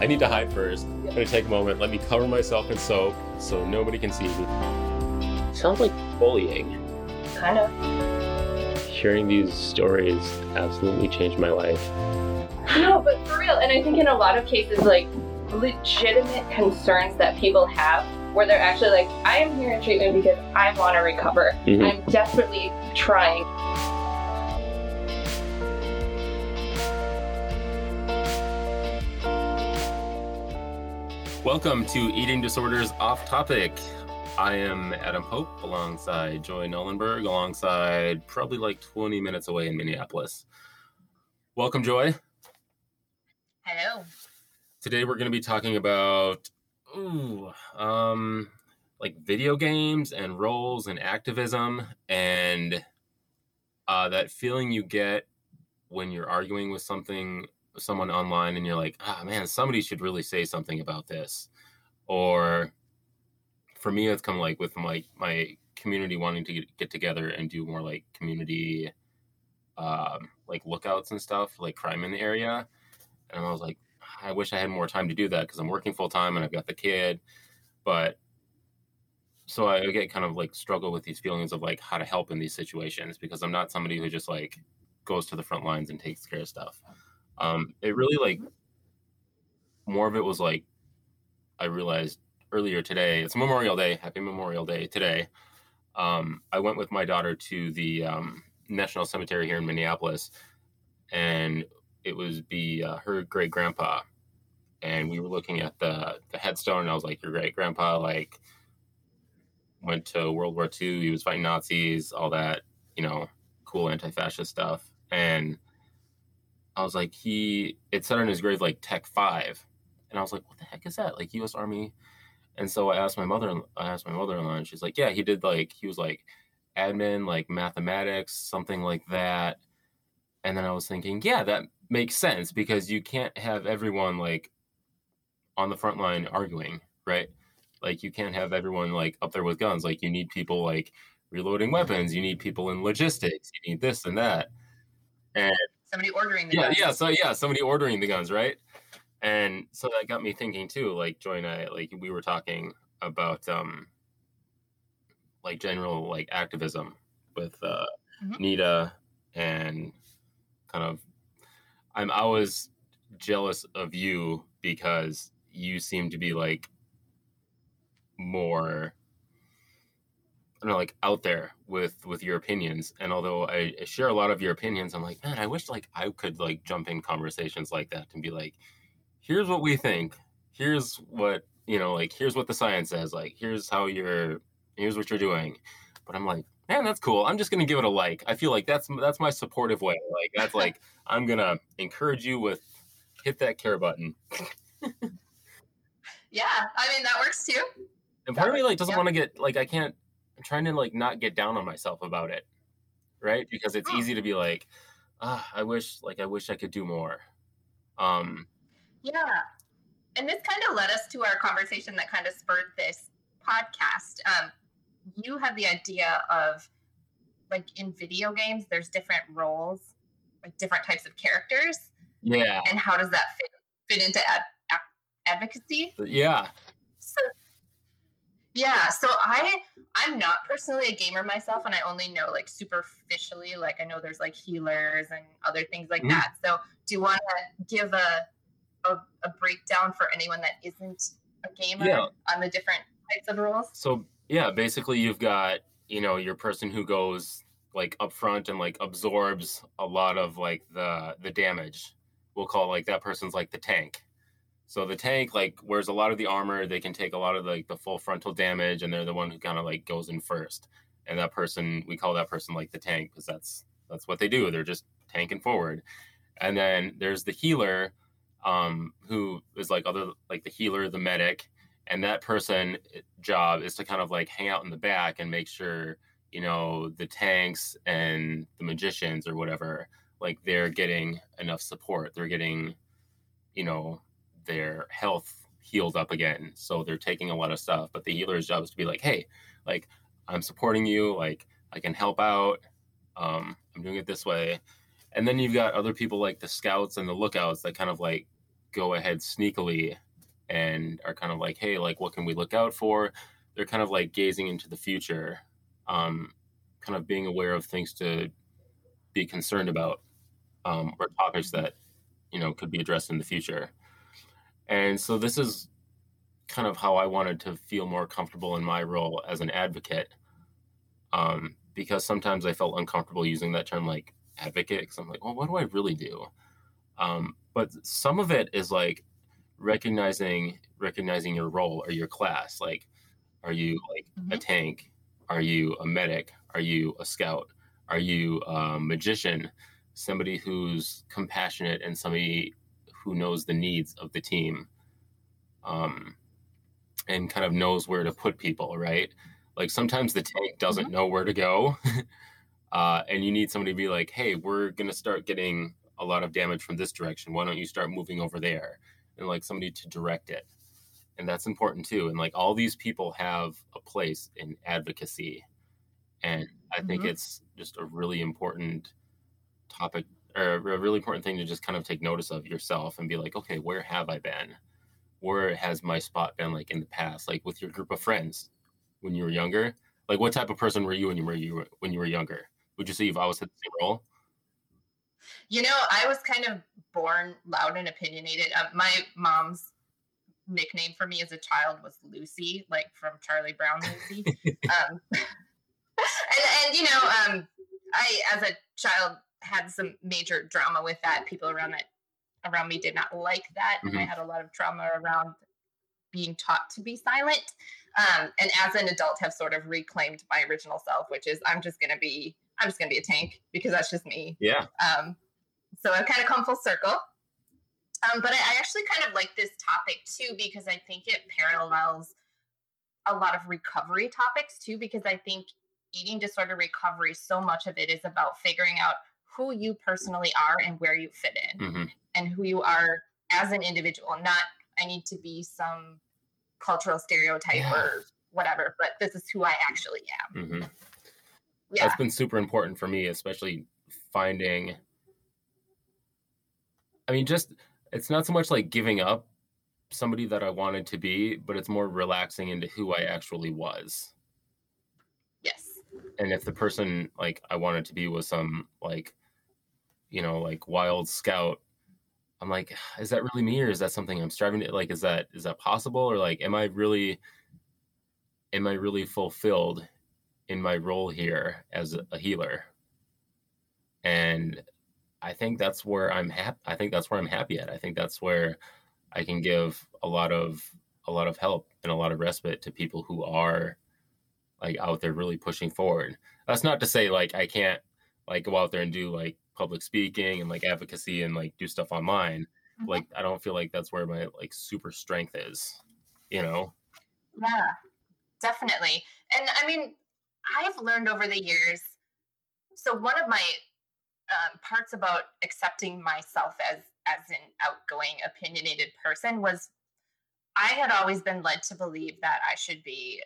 I need to hide first. I'm going to take a moment. Let me cover myself in soap so nobody can see me. Sounds like bullying. Kind of. Hearing these stories absolutely changed my life. No, but for real. And I think in a lot of cases, like, legitimate concerns that people have where they're actually like, I am here in treatment because I want to recover. Mm-hmm. I'm desperately trying. Welcome to Eating Disorders Off Topic. I am Adam Hope, alongside Joy Nolenberg, alongside probably like 20 minutes away in Minneapolis. Welcome, Joy. Hello. Today we're going to be talking about like video games and roles and activism and that feeling you get when you're arguing with someone online and you're like, ah, man, somebody should really say something about this. Or for me, it's come like with my community wanting to get together and do more like community like lookouts and stuff, like crime in the area. And I was like, I wish I had more time to do that because I'm working full time and I've got the kid. But so I get kind of like struggle with these feelings of like how to help in these situations because I'm not somebody who just like goes to the front lines and takes care of stuff. It really like more of it was like I realized earlier today. It's Memorial Day. Happy Memorial Day today. I went with my daughter to the National Cemetery here in Minneapolis, and it was her great grandpa, and we were looking at the headstone, and I was like, your great grandpa like went to World War II. He was fighting Nazis, all that, you know, cool anti-fascist stuff, and I was like, it said on his grave, like, Tech 5. And I was like, what the heck is that? Like, U.S. Army. And so I asked my mother-in-law, and she's like, yeah, he did, like, he was, like, admin, like, mathematics, something like that. And then I was thinking, yeah, that makes sense, because you can't have everyone, like, on the front line arguing, right? Like, you can't have everyone, like, up there with guns. Like, you need people, like, reloading weapons. You need people in logistics. You need this and that. And somebody ordering the guns. Yeah, somebody ordering the guns, right? And so that got me thinking too, like Joy and I, like we were talking about like general like activism with Nita, and kind of I was jealous of you because you seem to be like more, I don't know, like out there with your opinions. And although I share a lot of your opinions, I'm like, man, I wish like I could like jump in conversations like that and be like, here's what we think. Here's what, you know, like, here's what the science says. Like, here's what you're doing. But I'm like, man, that's cool. I'm just going to give it a like. I feel like that's my supportive way. Like, that's like, I'm going to encourage you with hit that care button. Yeah. I mean, that works too. And part of me like doesn't want to get like, I'm trying to like not get down on myself about it, right? Because it's easy to be like, I wish I could do more. Yeah, and this kind of led us to our conversation that kind of spurred this podcast. You have the idea of like in video games, there's different roles, like different types of characters. Yeah, and how does that fit into advocacy? Yeah. Yeah, so I'm not personally a gamer myself, and I only know like superficially, like I know there's like healers and other things like that. So do you want to give a breakdown for anyone that isn't a gamer on the different types of roles? So yeah, basically you've got, you know, your person who goes like up front and like absorbs a lot of like the damage. We'll call it like that person's like the tank. So the tank, like, wears a lot of the armor. They can take a lot of, like, the full frontal damage, and they're the one who kind of, like, goes in first. And that person, we call that person, like, the tank, because that's what they do. They're just tanking forward. And then there's the healer, who is, like, other, like, the healer, the medic. And that person's job is to kind of, like, hang out in the back and make sure, you know, the tanks and the magicians or whatever, like, they're getting enough support. They're getting, you know, their health healed up again. So they're taking a lot of stuff, but the healer's job is to be like, hey, like, I'm supporting you. Like, I can help out. I'm doing it this way. And then you've got other people like the scouts and the lookouts that kind of like go ahead sneakily and are kind of like, hey, like, what can we look out for? They're kind of like gazing into the future, kind of being aware of things to be concerned about, or topics that, you know, could be addressed in the future. And so this is kind of how I wanted to feel more comfortable in my role as an advocate, because sometimes I felt uncomfortable using that term, like advocate, because I'm like, well, what do I really do? But some of it is like recognizing your role or your class. Like, are you like mm-hmm. a tank? Are you a medic? Are you a scout? Are you a magician? Somebody who's compassionate and somebody who knows the needs of the team, and kind of knows where to put people, right? Like sometimes the tank doesn't mm-hmm. know where to go. And you need somebody to be like, hey, we're going to start getting a lot of damage from this direction. Why don't you start moving over there? And like somebody to direct it. And that's important too. And like all these people have a place in advocacy. And I think mm-hmm. it's just a really important topic, or a really important thing to just kind of take notice of yourself and be like, okay, where have I been? Where has my spot been like in the past? Like with your group of friends when you were younger, like what type of person were you when you were younger? Would you say you've always had the same role? You know, I was kind of born loud and opinionated. My mom's nickname for me as a child was Lucy, like from Charlie Brown, Lucy. And you know, I, as a child, had some major drama with that. People around me did not like that. Mm-hmm. And I had a lot of trauma around being taught to be silent. And as an adult have sort of reclaimed my original self, which is I'm just going to be a tank because that's just me. Yeah. So I've kind of come full circle. But I actually kind of like this topic too, because I think it parallels a lot of recovery topics too, because I think eating disorder recovery, so much of it is about figuring out who you personally are and where you fit in mm-hmm. and who you are as an individual, not I need to be some cultural stereotype yeah. or whatever, but this is who I actually am. Mm-hmm. Yeah. That's been super important for me, especially finding, I mean, just, it's not so much like giving up somebody that I wanted to be, but it's more relaxing into who I actually was. Yes. And if the person like I wanted to be was some like, you know, like wild scout, I'm like, is that really me? Or is that something I'm striving to like, is that possible? Or like, am I really fulfilled in my role here as a healer? And I think that's where I'm happy at. I think that's where I can give a lot of help and a lot of respite to people who are like out there really pushing forward. That's not to say like, I can't like go out there and do like public speaking and like advocacy and like do stuff online. Mm-hmm. Like, I don't feel like that's where my like super strength is, you know? Yeah, definitely. And I mean, I've learned over the years. So one of my parts about accepting myself as an outgoing, opinionated person was I had always been led to believe that I should be,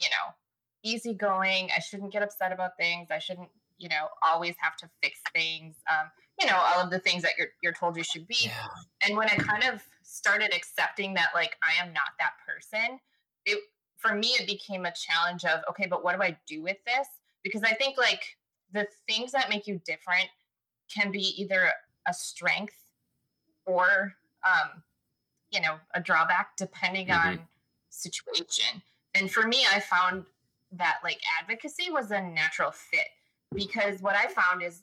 you know, easygoing. I shouldn't get upset about things. I shouldn't, you know, always have to fix things. You know, all of the things that you're told you should be. Yeah. And when I kind of started accepting that, like, I am not that person, for me, it became a challenge of, okay, but what do I do with this? Because I think like the things that make you different can be either a strength or, you know, a drawback depending mm-hmm. on situation. And for me, I found that like advocacy was a natural fit because what I found is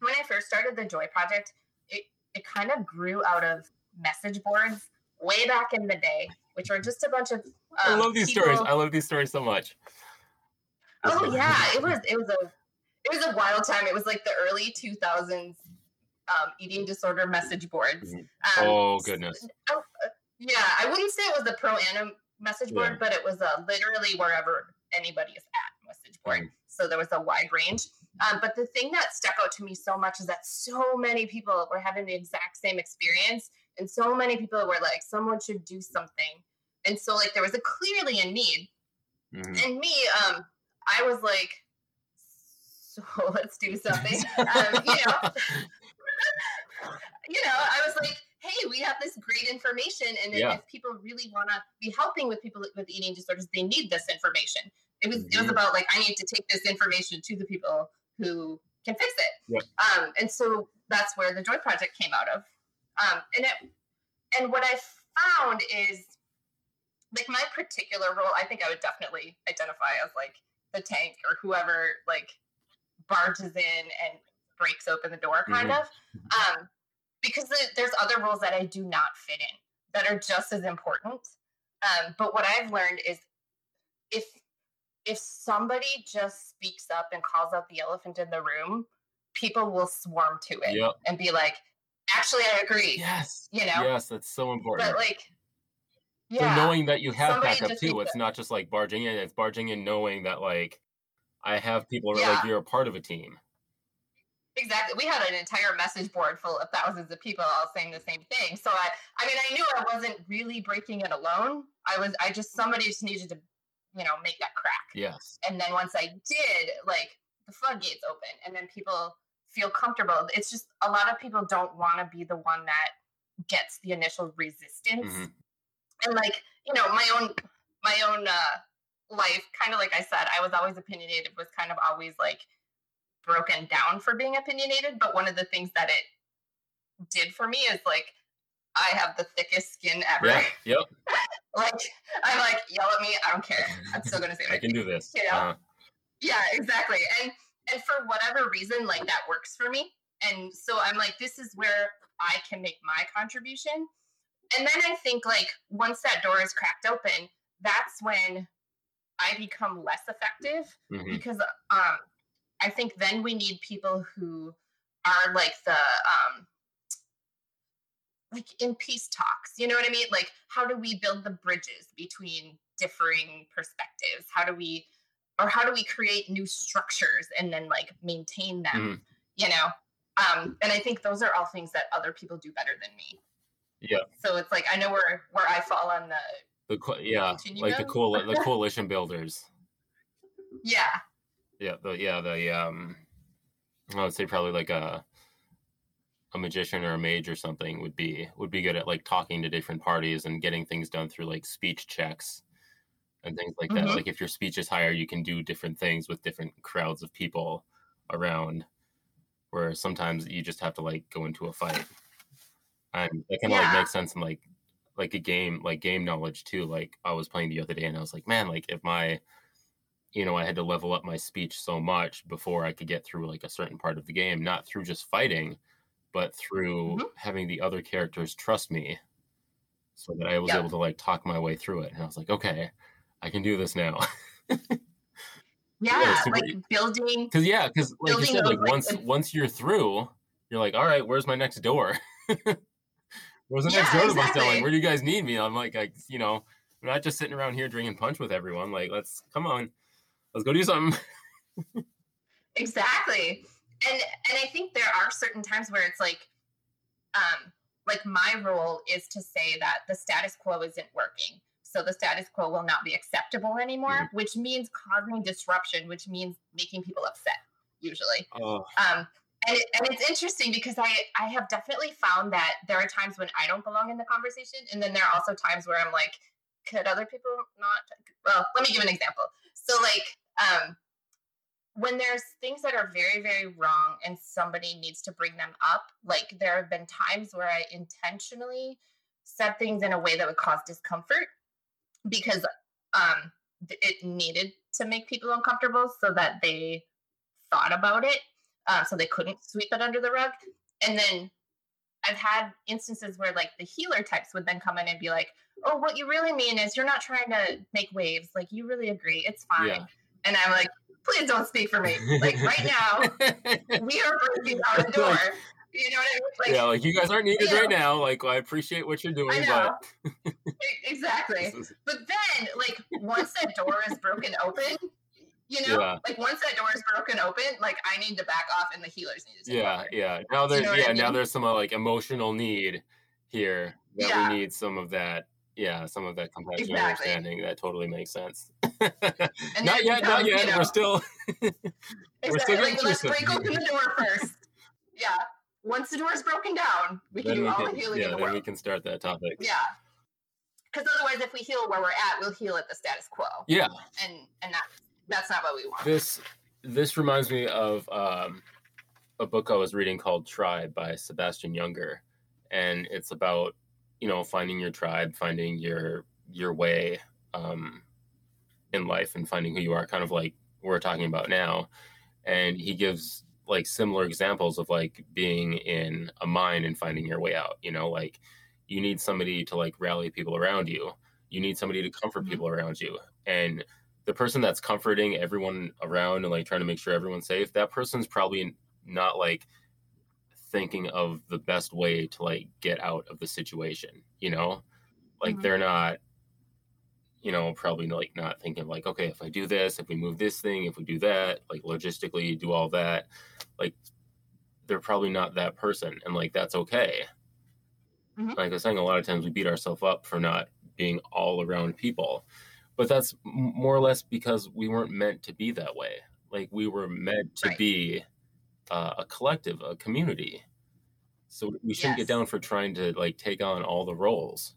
when I first started the Joy Project, it kind of grew out of message boards way back in the day, which are just a bunch of I love these people. Stories. I love these stories so much. Oh yeah, it was a wild time. It was like the early 2000s eating disorder message boards. Oh goodness. So, yeah, I wouldn't say it was a pro and message board, yeah. but it was a literally wherever anybody is at message board. Mm-hmm. So there was a wide range. But the thing that stuck out to me so much is that so many people were having the exact same experience, and so many people were like, someone should do something. And so like, there was clearly a need. Mm-hmm. And me, I was like, so let's do something. You know, I was like, hey, hey, we have this great information. And then if people really want to be helping with people with eating disorders, they need this information. It was about like, I need to take this information to the people who can fix it. Yeah. And so that's where the Joy Project came out of. And what I found is like my particular role, I think I would definitely identify as like the tank or whoever like barges in and breaks open the door kind of, because there's other roles that I do not fit in that are just as important. But what I've learned is if somebody just speaks up and calls out the elephant in the room, people will swarm to it and be like, actually, I agree. Yes. You know? Yes. That's so important. But like, so knowing that you have backup too, it's not just like barging in, it's barging in knowing that like I have people who are like, you're a part of a team. Exactly. We had an entire message board full of thousands of people all saying the same thing. So I mean, I knew I wasn't really breaking it alone. Somebody just needed to, you know, make that crack. Yes. And then once I did, like the floodgates open and then people feel comfortable. It's just a lot of people don't want to be the one that gets the initial resistance. Mm-hmm. And like, you know, my own life, kind of like I said, I was always opinionated, was kind of always like broken down for being opinionated. But one of the things that it did for me is like, I have the thickest skin ever. Yeah, yep. Like, I'm like, yell at me. I don't care. I'm still going to say it. I can do this. You know? Yeah, exactly. And for whatever reason, like that works for me. And so I'm like, this is where I can make my contribution. And then I think like once that door is cracked open, that's when I become less effective because I think then we need people who are like the like in peace talks, you know what I mean? Like how do we build the bridges between differing perspectives? How do we create new structures and then like maintain them, you know? And I think those are all things that other people do better than me. Yeah. So it's like I know where I fall on the coalition builders. Yeah. I would say probably like a magician or a mage or something would be good at like talking to different parties and getting things done through like speech checks and things like that. Like if your speech is higher, you can do different things with different crowds of people around. Where sometimes you just have to like go into a fight. And it kind of like makes sense in like a game, like game knowledge too. Like I was playing the other day and I was like, man, like if my, you know, I had to level up my speech so much before I could get through like a certain part of the game, not through just fighting, but through having the other characters trust me so that I was able to like talk my way through it. And I was like, okay, I can do this now. Building. Cause like you said, like once you're through, you're like, all right, where's my next door? Where's the next door to myself? Like, where do you guys need me? I'm like, you know, I'm not just sitting around here drinking punch with everyone. Like, let's go do something. Exactly. And I think there are certain times where it's like my role is to say that the status quo isn't working. So the status quo will not be acceptable anymore, which means causing disruption, which means making people upset usually. And it's interesting because I have definitely found that there are times when I don't belong in the conversation. And then there are also times where I'm like, could other people not? Well, let me give an example. So like when there's things that are very, very wrong and somebody needs to bring them up, like there have been times where I intentionally said things in a way that would cause discomfort because it needed to make people uncomfortable so that they thought about it. So they couldn't sweep it under the rug. And then I've had instances where like the healer types would then come in and be like, oh, what you really mean is you're not trying to make waves. Like you really agree. It's fine. Yeah. And I'm like, please don't speak for me. Like right now we are breaking out a door. You know what I mean? Like, yeah. Like you guys aren't needed right now. Like I appreciate what you're doing, but exactly. But then like once that door is broken open, you know, like once that door is broken open, like I need to back off and the healers need to take over. Now there's, now there's some like emotional need here that we need some of that compassion and understanding. That totally makes sense. Not yet. You know, we're still getting like, let's break open the door first. Yeah. once the door is broken down, we can do all the healing in the world. Yeah, we can start that topic. Yeah. Because otherwise, if we heal where we're at, we'll heal at the status quo. Yeah. And that's not what we want. This reminds me of a book I was reading called Tribe by Sebastian Younger. And it's about, finding your tribe, finding your way in life and finding who you are, kind of like we're talking about now. And he gives similar examples of being in a mine and finding your way out, you need somebody to rally people around you. You need somebody to comfort mm-hmm. people around you. And the person that's comforting everyone around and trying to make sure everyone's safe, that person's probably not thinking of the best way to get out of the situation, mm-hmm. they're not, probably not thinking okay, if I do this, if we move this thing, if we do that, logistically do all that, they're probably not that person. And that's okay. Mm-hmm. Like I was saying, a lot of times we beat ourselves up for not being all around people, but that's more or less because we weren't meant to be that way. We were meant to be a collective, a community. So we shouldn't get down for trying to take on all the roles.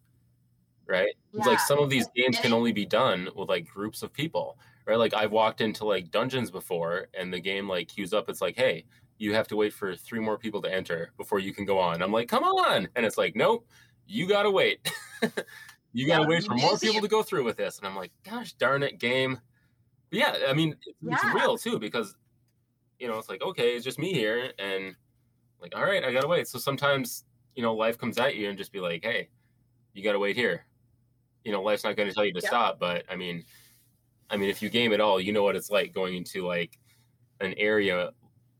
Right? Yeah. It's some of these games can only be done with groups of people, right? I've walked into dungeons before, and the game queues up. It's hey, you have to wait for 3 more people to enter before you can go on. I'm come on. And it's nope, you got to wait. You got to wait for more people to go through with this. And I'm gosh darn it, game. But yeah. I mean, it's real too, because it's okay, it's just me here. And all right, I got to wait. So sometimes, life comes at you and just be hey, you got to wait here. Life's not going to tell you to stop, but I mean, if you game at all, what it's going into an area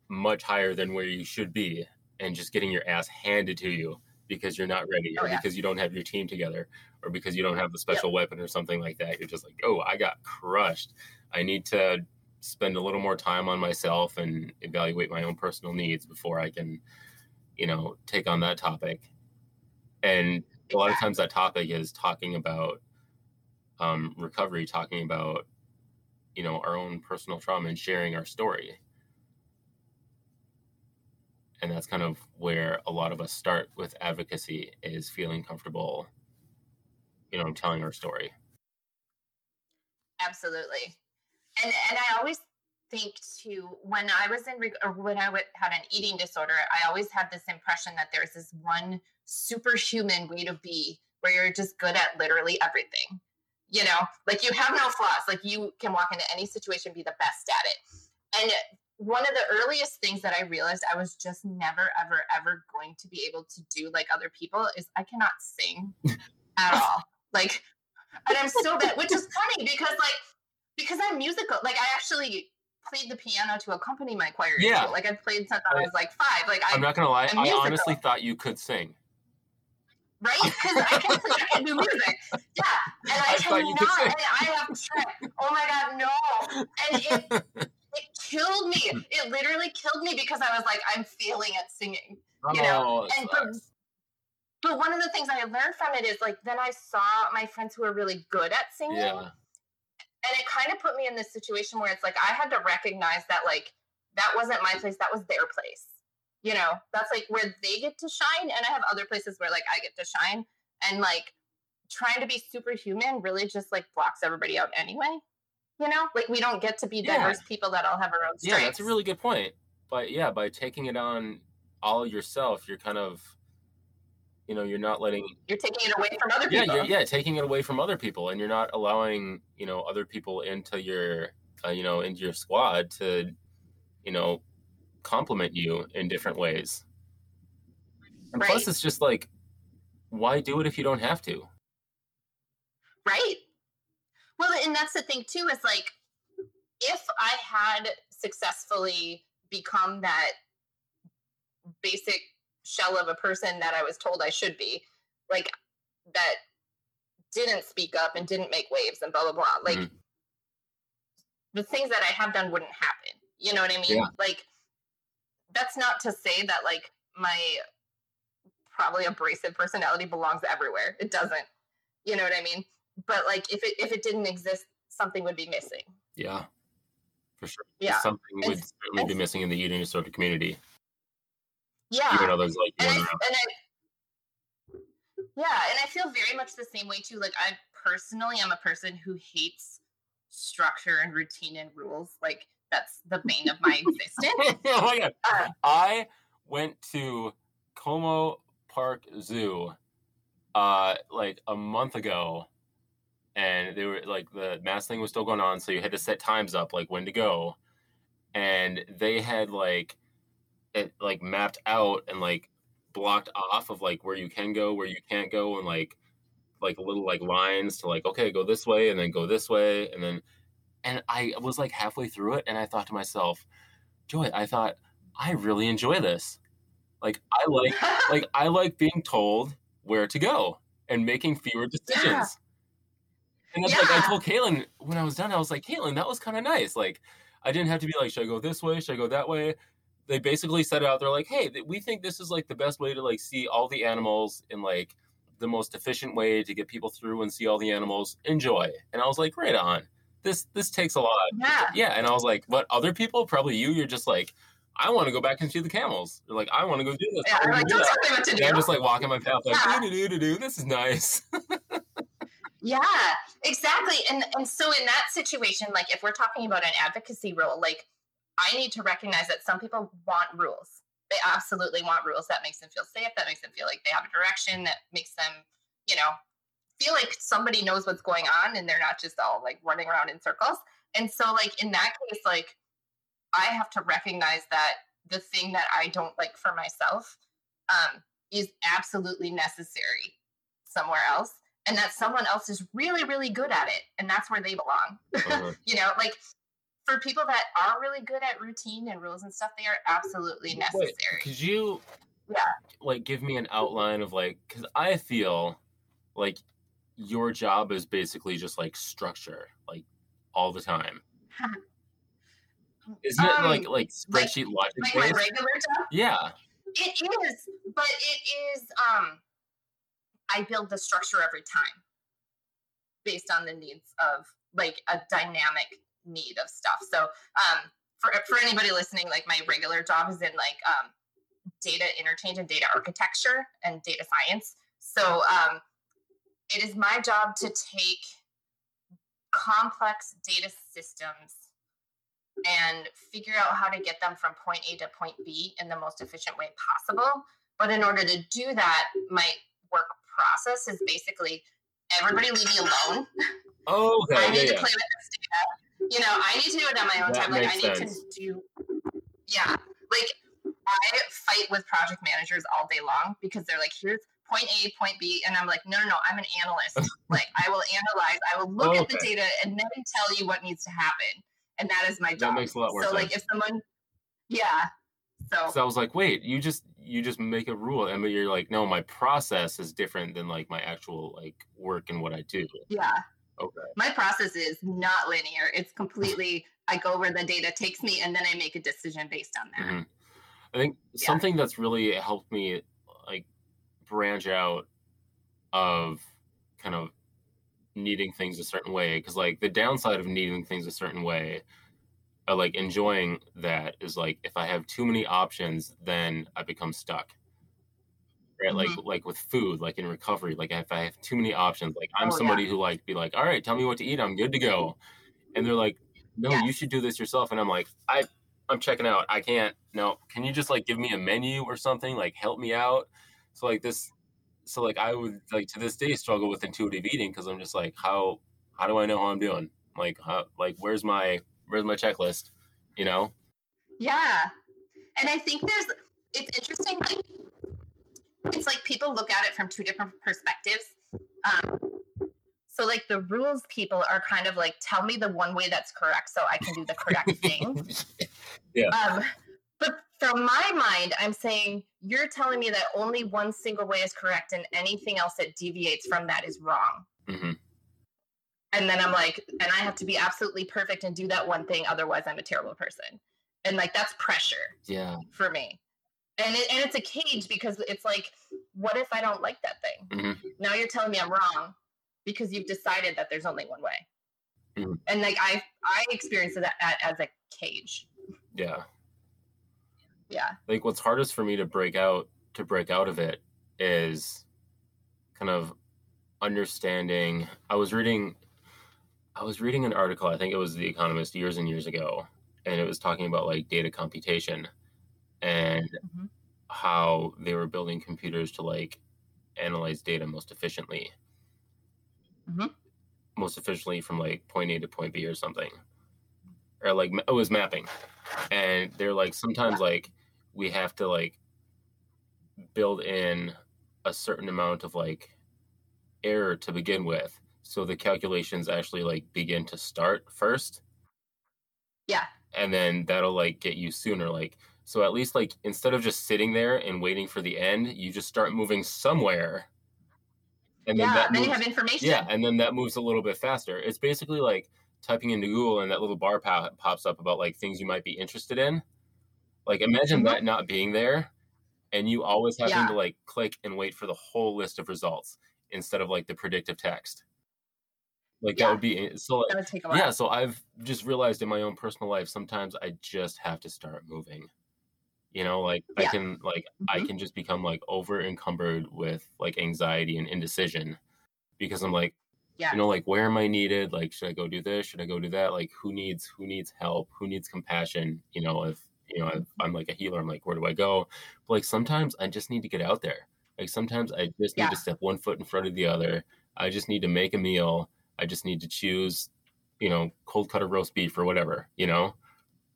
much higher than where you should be and just getting your ass handed to you because you're not ready because you don't have your team together or because you don't have the special weapon or something like that. You're just oh, I got crushed. I need to spend a little more time on myself and evaluate my own personal needs before I can, take on that topic. And a lot of times that topic is talking about recovery, talking about, our own personal trauma and sharing our story. And that's kind of where a lot of us start with advocacy, is feeling comfortable, telling our story. Absolutely. And I always think too, when I was had an eating disorder, I always had this impression that there's this one superhuman way to be where you're just good at literally everything, you have no flaws, you can walk into any situation, be the best at it. And one of the earliest things that I realized I was just never, ever, ever going to be able to do like other people is I cannot sing at all. And I'm so bad, which is funny because I'm musical. I actually played the piano to accompany my choir. Yeah. I played since I was 5. I'm not gonna lie, I honestly thought you could sing. Right? Because I can do music. Yeah. And I cannot. And I have tripped. Oh my God, no. And it killed me. It literally killed me because I was I'm failing at singing. But one of the things I learned from it is then I saw my friends who were really good at singing. Yeah. And it kind of put me in this situation where it's I had to recognize that that wasn't my place, that was their place. That's where they get to shine, and I have other places where I get to shine. And trying to be superhuman really just blocks everybody out anyway. We don't get to be diverse people that all have our own strengths. Yeah, that's a really good point. But yeah, by taking it on all yourself, you're kind of, you're not letting... You're taking it away from other people. Yeah, taking it away from other people. And you're not allowing, other people into your, into your squad to, compliment you in different ways. And plus, it's just why do it if you don't have to? Right. Well, and that's the thing, too, is if I had successfully become that basic shell of a person that I was told I should be, that didn't speak up and didn't make waves and blah blah blah, mm-hmm. the things that I have done wouldn't happen, you know what I mean? Yeah. That's not to say that my probably abrasive personality belongs everywhere. It doesn't, you know what I mean? But if it didn't exist, something would be missing. Yeah, for sure. Yeah, something would certainly be missing in the eating disorder community. Yeah. You know, there's like one around. And I feel very much the same way too. Like, I personally am a person who hates structure and routine and rules. Like, that's the bane of my existence. Oh my God. I went to Como Park Zoo like a month ago, and they were like, the mass thing was still going on, so you had to set times up, like when to go. And they had like it like mapped out and like blocked off of like where you can go, where you can't go, and like little like lines to like, okay, go this way and then go this way. And then, and I was like halfway through it, and I thought to myself, Joy, I thought, I really enjoy this. Like, I like like I like being told where to go and making fewer decisions. Yeah. And that's like, I told Caitlin when I was done, I was like, Caitlin, that was kind of nice. Like, I didn't have to be like, should I go this way? Should I go that way? They basically set it out. They're like, hey, we think this is like the best way to like see all the animals in like the most efficient way to get people through and see all the animals. Enjoy. And I was like, right on. This takes a lot. Yeah. And I was like, but other people, probably you're just like, I want to go back and see the camels. They're like, I want to go do this. Yeah, I'm like, don't tell me what to do. I'm just like walking my path, like, do. This is nice. Yeah, exactly. And so in that situation, like if we're talking about an advocacy role, like I need to recognize that some people want rules. They absolutely want rules. That makes them feel safe. That makes them feel like they have a direction. That makes them, you know, feel like somebody knows what's going on and they're not just all like running around in circles. And so like in that case, like I have to recognize that the thing that I don't like for myself is absolutely necessary somewhere else, and that someone else is really, really good at it, and that's where they belong. Uh-huh. You know, like for people that are really good at routine and rules and stuff, they are absolutely necessary. Wait, could you like give me an outline of like, because I feel like your job is basically just like structure, like all the time. Isn't it like spreadsheet logic? Like my regular job? Yeah. It is, but it is, I build the structure every time based on the needs of like a dynamic need of stuff. So, for anybody listening, like my regular job is in like, data interchange and data architecture and data science. So, it is my job to take complex data systems and figure out how to get them from point A to point B in the most efficient way possible. But in order to do that, my work process is basically everybody leave me alone. Oh, okay. I need to play with this data. You know, I need to do it on my own time. Like, I need to do, like, I fight with project managers all day long because they're like, here's point A, point B. And I'm like, no, I'm an analyst. Like, I will analyze, I will look at the data and then tell you what needs to happen. And that is my job. That makes a lot more sense. So, like, if someone, So I was like, wait, you just make a rule, and you're like, no, my process is different than like my actual like work and what I do. Yeah. Okay. My process is not linear. It's completely. I go where the data takes me, and then I make a decision based on that. Mm-hmm. I think something that's really helped me like branch out of kind of needing things a certain way, because like the downside of needing things a certain way, I like enjoying that, is like if I have too many options, then I become stuck, right? Mm-hmm. like with food, like in recovery, like if I have too many options, like I'm who like be like, all right, tell me what to eat, I'm good to go, and they're like, no, you should do this yourself, and I'm like, I'm checking out, I can't, no, can you just like give me a menu or something, like help me out? So like this. So like I would like to this day struggle with intuitive eating, because I'm just like, how do I know how I'm doing? Like where's my checklist, you know? Yeah, and I think it's interesting. Like it's like people look at it from two different perspectives. So like the rules people are kind of like, tell me the one way that's correct so I can do the correct thing. Yeah. But from my mind, I'm saying, you're telling me that only one single way is correct and anything else that deviates from that is wrong. Mm-hmm. And then I'm like, and I have to be absolutely perfect and do that one thing. Otherwise, I'm a terrible person. And like, that's pressure for me. And it's a cage, because it's like, what if I don't like that thing? Mm-hmm. Now you're telling me I'm wrong because you've decided that there's only one way. Mm-hmm. And like, I experienced that as a cage. Yeah. Yeah. Like what's hardest for me to break out of it is kind of understanding. I was reading an article, I think it was The Economist years and years ago, and it was talking about like data computation and mm-hmm. how they were building computers to like analyze data most efficiently. Mm-hmm. Most efficiently from like point A to point B or something. Or like it was mapping. And they're like sometimes like we have to like build in a certain amount of like error to begin with, so the calculations actually like begin to start first. Yeah. And then that'll like get you sooner. Like, so at least like instead of just sitting there and waiting for the end, you just start moving somewhere. And then that moves, you have information. Yeah, and then that moves a little bit faster. It's basically like typing into Google and that little bar pops up about like things you might be interested in. Like imagine mm-hmm. that not being there and you always having to like click and wait for the whole list of results instead of like the predictive text. Like that would be so like, that would take a while. Yeah, so I've just realized in my own personal life sometimes I just have to start moving. You know, like I can like mm-hmm. I can just become like over encumbered with like anxiety and indecision because I'm like you know, like, where am I needed? Like, should I go do this? Should I go do that? Like, who needs help? Who needs compassion? You know, if, you know, if I'm like a healer, I'm like, where do I go? But like, sometimes I just need to get out there. Like, sometimes I just need to step one foot in front of the other. I just need to make a meal. I just need to choose, you know, cold cut or roast beef or whatever, you know,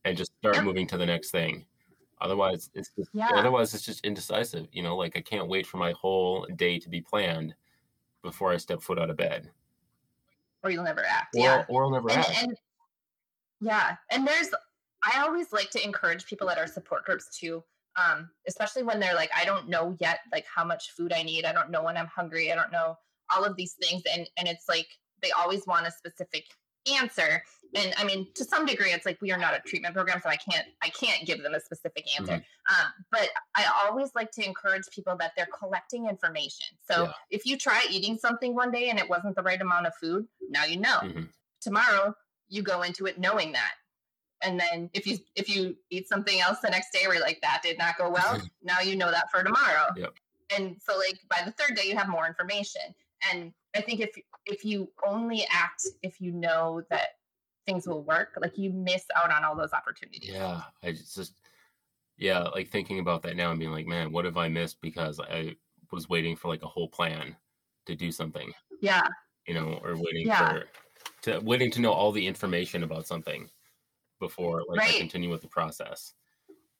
and just start moving to the next thing. Otherwise, it's just, indecisive. You know, like, I can't wait for my whole day to be planned before I step foot out of bed. Or you'll never act. Or I'll never act. And I always like to encourage people at our support groups to, especially when they're like, I don't know yet, like how much food I need. I don't know when I'm hungry. I don't know all of these things. And it's like, they always want a specific answer. And I mean, to some degree, it's like, we are not a treatment program, so I can't give them a specific answer. Mm-hmm. But I always like to encourage people that they're collecting information. So if you try eating something one day and it wasn't the right amount of food, now you know. Mm-hmm. Tomorrow, you go into it knowing that. And then if you eat something else the next day where you're like, that did not go well, now you know that for tomorrow. Yep. And so like by the third day, you have more information. And I think if you only act if you know that things will work, like you miss out on all those opportunities. Yeah, I just like thinking about that now and being like, man, what have I missed because I was waiting for like a whole plan to do something. Yeah, you know, or waiting to know all the information about something before like I continue with the process.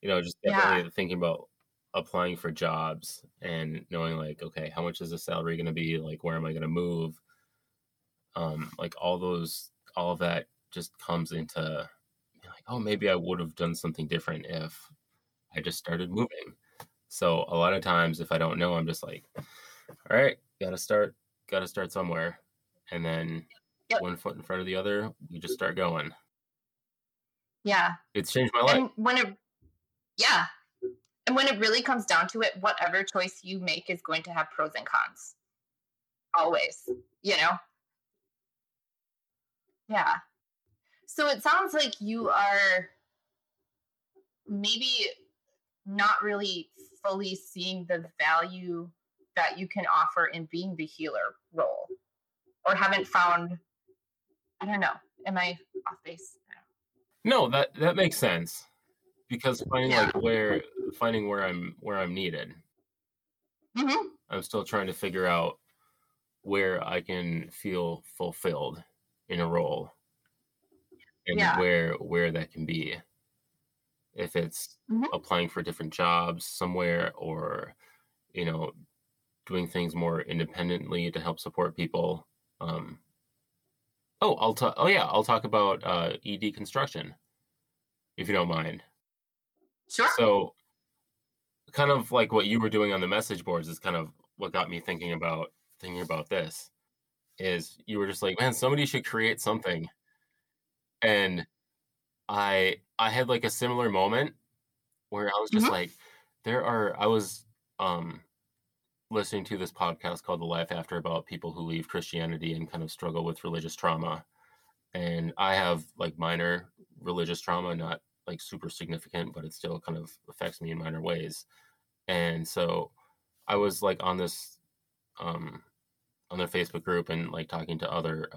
You know, just definitely thinking about applying for jobs and knowing like, okay, how much is the salary going to be? Like, where am I going to move? Like all of that just comes into like, oh, maybe I would have done something different if I just started moving. So a lot of times if I don't know, I'm just like, all right, got to start somewhere. And then one foot in front of the other, you just start going. Yeah. It's changed my life. And when it really comes down to it, whatever choice you make is going to have pros and cons. Always, you know? Yeah. So it sounds like you are maybe not really fully seeing the value that you can offer in being the healer role, or haven't found, I don't know. Am I off base? No, that makes sense. Because finding where I'm needed, mm-hmm. I'm still trying to figure out where I can feel fulfilled in a role, and where that can be. If it's applying for different jobs somewhere, or you know, doing things more independently to help support people. I'll talk about ED construction, if you don't mind. Sure. So kind of like what you were doing on the message boards is kind of what got me thinking about this, is you were just like, man, somebody should create something. And I had like a similar moment where I was just like, I was listening to this podcast called The Life After about people who leave Christianity and kind of struggle with religious trauma. And I have like minor religious trauma, not like super significant, but it still kind of affects me in minor ways. And so I was like on this, on their Facebook group and like talking to other,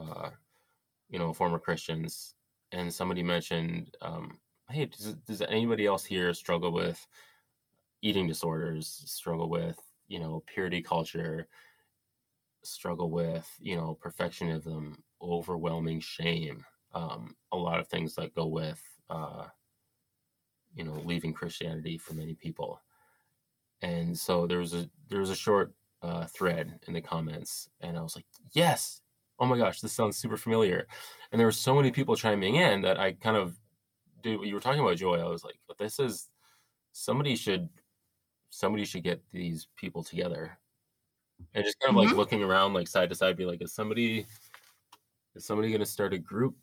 you know, former Christians, and somebody mentioned, hey, does anybody else here struggle with eating disorders, struggle with, you know, purity culture, struggle with, you know, perfectionism, overwhelming shame, a lot of things that go with, you know, leaving Christianity for many people. And so there was a short thread in the comments, and I was like, yes, oh my gosh, this sounds super familiar. And there were so many people chiming in that I kind of did what you were talking about, Joy. I was like, but this is, somebody should get these people together. And just kind of like looking around, like side to side, be like, is somebody going to start a group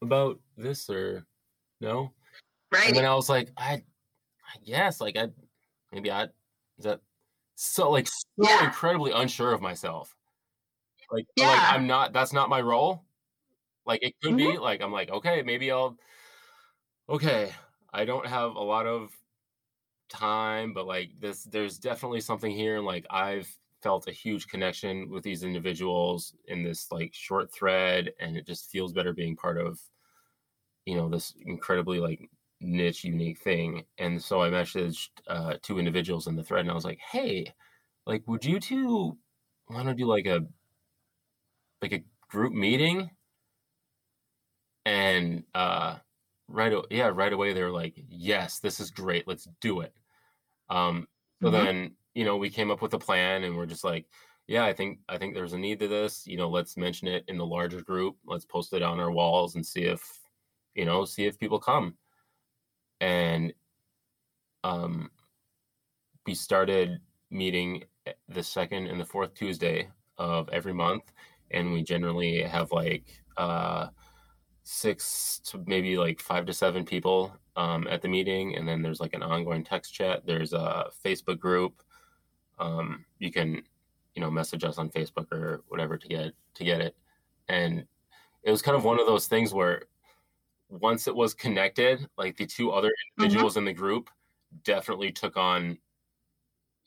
about this or no? Right. And then I was like, I guess incredibly unsure of myself. Like, yeah. Like I'm not, that's not my role. Like it could be like, I'm like, okay, maybe I don't have a lot of time, but like this, there's definitely something here. And like, I've felt a huge connection with these individuals in this like short thread, and it just feels better being part of, you know, this incredibly like niche, unique thing. And so I messaged two individuals in the thread, and I was like, hey, like, would you two want to do like a group meeting? And right away they were like, yes, this is great, let's do it. So then, you know, we came up with a plan, and we're just like, yeah, I think there's a need to this, you know, let's mention it in the larger group, let's post it on our walls and see if people come. And we started meeting the second and the fourth Tuesday of every month. And we generally have like 6 to maybe like 5 to 7 people at the meeting. And then there's like an ongoing text chat. There's a Facebook group. You can, you know, message us on Facebook or whatever to get it. And it was kind of one of those things where once it was connected, like the two other individuals in the group definitely took on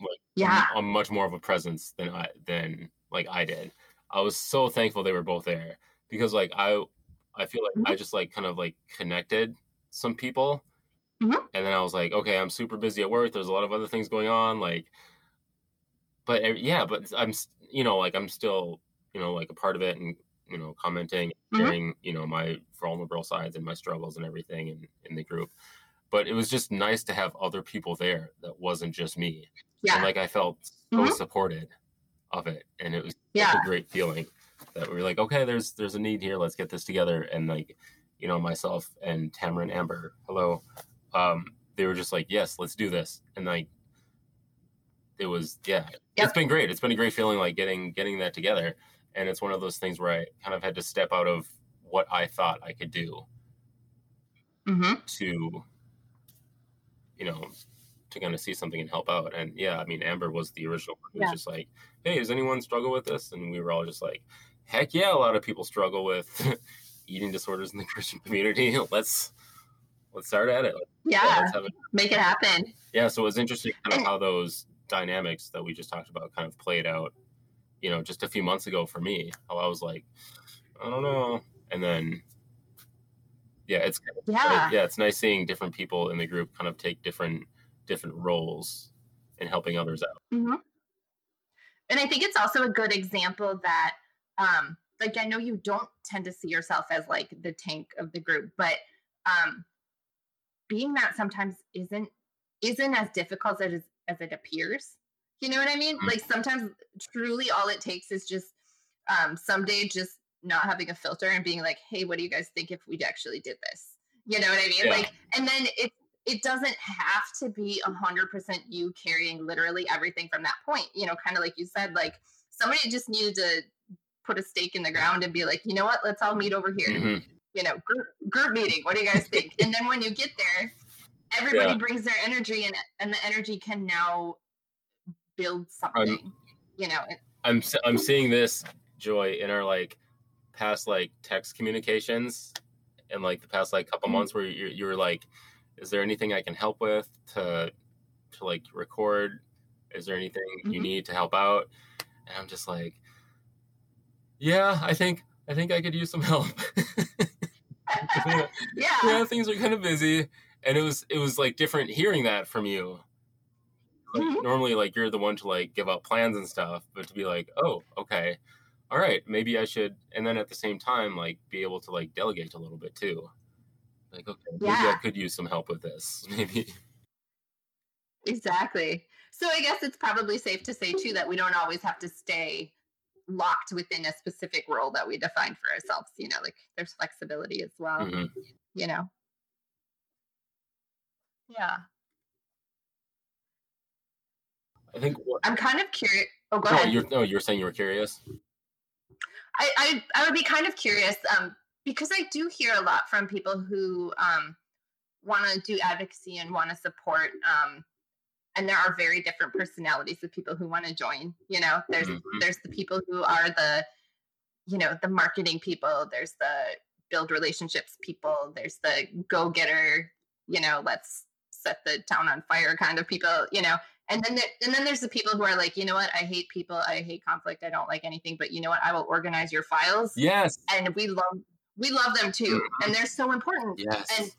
like a much more of a presence than I did. I was so thankful they were both there, because like I feel like I just like kind of like connected some people, and then I was like, okay, I'm super busy at work, there's a lot of other things going on, like, but I'm, you know, like I'm still, you know, like a part of it, and you know, commenting, sharing, you know, my vulnerable sides and my struggles and everything in the group. But it was just nice to have other people there that wasn't just me. Yeah. And like, I felt so supported of it. And it was such a great feeling that we were like, okay, there's a need here, let's get this together. And like, you know, myself and Tamara and Amber, hello. They were just like, yes, let's do this. And like, it was, it's been great. It's been a great feeling, like getting that together. And it's one of those things where I kind of had to step out of what I thought I could do to, you know, to kind of see something and help out. And yeah, I mean, Amber was the original one who was just like, hey, does anyone struggle with this? And we were all just like, heck yeah, a lot of people struggle with eating disorders in the Christian community. Let's start at it. Make it happen. Yeah, so it was interesting kind of how those dynamics that we just talked about kind of played out, you know, just a few months ago for me. I was like, I don't know. And then, it's nice seeing different people in the group kind of take different roles in helping others out. And I think it's also a good example that, like, I know you don't tend to see yourself as like the tank of the group, but being that sometimes isn't as difficult as it appears. You know what I mean? Like sometimes truly all it takes is just someday just not having a filter and being like, hey, what do you guys think if we actually did this? You know what I mean? Yeah. Like, and then it doesn't have to be 100% you carrying literally everything from that point, you know, kind of like you said, like somebody just needed to put a stake in the ground and be like, you know what, let's all meet over here, you know, group meeting. What do you guys think? And then when you get there, everybody brings their energy, and the energy can now build something. You know, I'm seeing this, Joy, in our like past like text communications and like the past like couple months where you were like, is there anything I can help with to like record? Is there anything you need to help out? And I'm just like, yeah, I think I could use some help. Yeah, things are kind of busy. And it was like different hearing that from you. Like, normally, like, you're the one to like give up plans and stuff, but to be like, oh, okay, all right, maybe I should. And then at the same time, like, be able to like delegate a little bit too. Like, okay, maybe I could use some help with this. Maybe. Exactly. So I guess it's probably safe to say too that we don't always have to stay locked within a specific role that we define for ourselves. You know, like there's flexibility as well. Mm-hmm. You know. Yeah. I think I'm kind of curious. Oh, go ahead. You were saying you were curious. I would be kind of curious because I do hear a lot from people who want to do advocacy and want to support. And there are very different personalities of people who want to join. You know, there's the people who are the, you know, the marketing people. There's the build relationships people. There's the go-getter. You know, let's set the town on fire kind of people. You know. And then there's the people who are like, you know what? I hate people. I hate conflict. I don't like anything. But you know what? I will organize your files. Yes. And we love them too. And they're so important. Yes.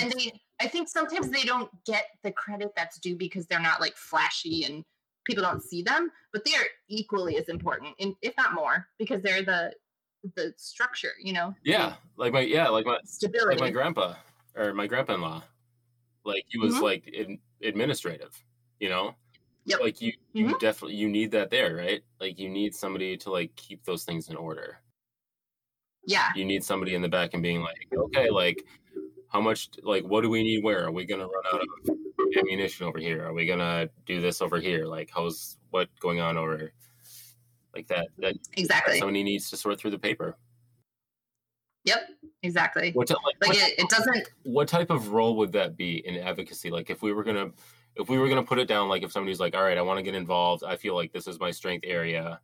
And I think sometimes they don't get the credit that's due because they're not like flashy and people don't see them. But they are equally as important, and if not more, because they're the structure. You know. Yeah. Like my stability. Like my grandpa or my grandpa-in-law. Like he was like administrative. You know, like you definitely, you need that there, right? Like you need somebody to like keep those things in order. Yeah. You need somebody in the back and being like, okay, like how much, like, what do we need? Where are we going to run out of ammunition over here? Are we going to do this over here? Like how's what going on over like that? Exactly. Somebody needs to sort through the paper. Yep. Exactly. What type of role would that be in advocacy? Like if we were going to put it down, like if somebody's like, all right, I want to get involved. I feel like this is my strength area.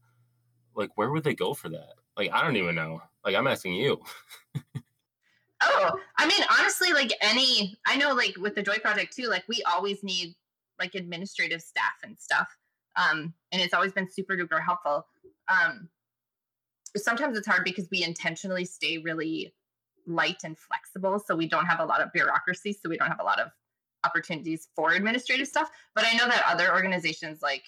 Like, where would they go for that? Like, I don't even know. Like, I'm asking you. Oh, I mean, honestly, like I know like with the Joy Project too, like we always need like administrative staff and stuff. And it's always been super duper helpful. Sometimes it's hard because we intentionally stay really light and flexible. So we don't have a lot of bureaucracy. So we don't have a lot of opportunities for administrative stuff, but I know that other organizations like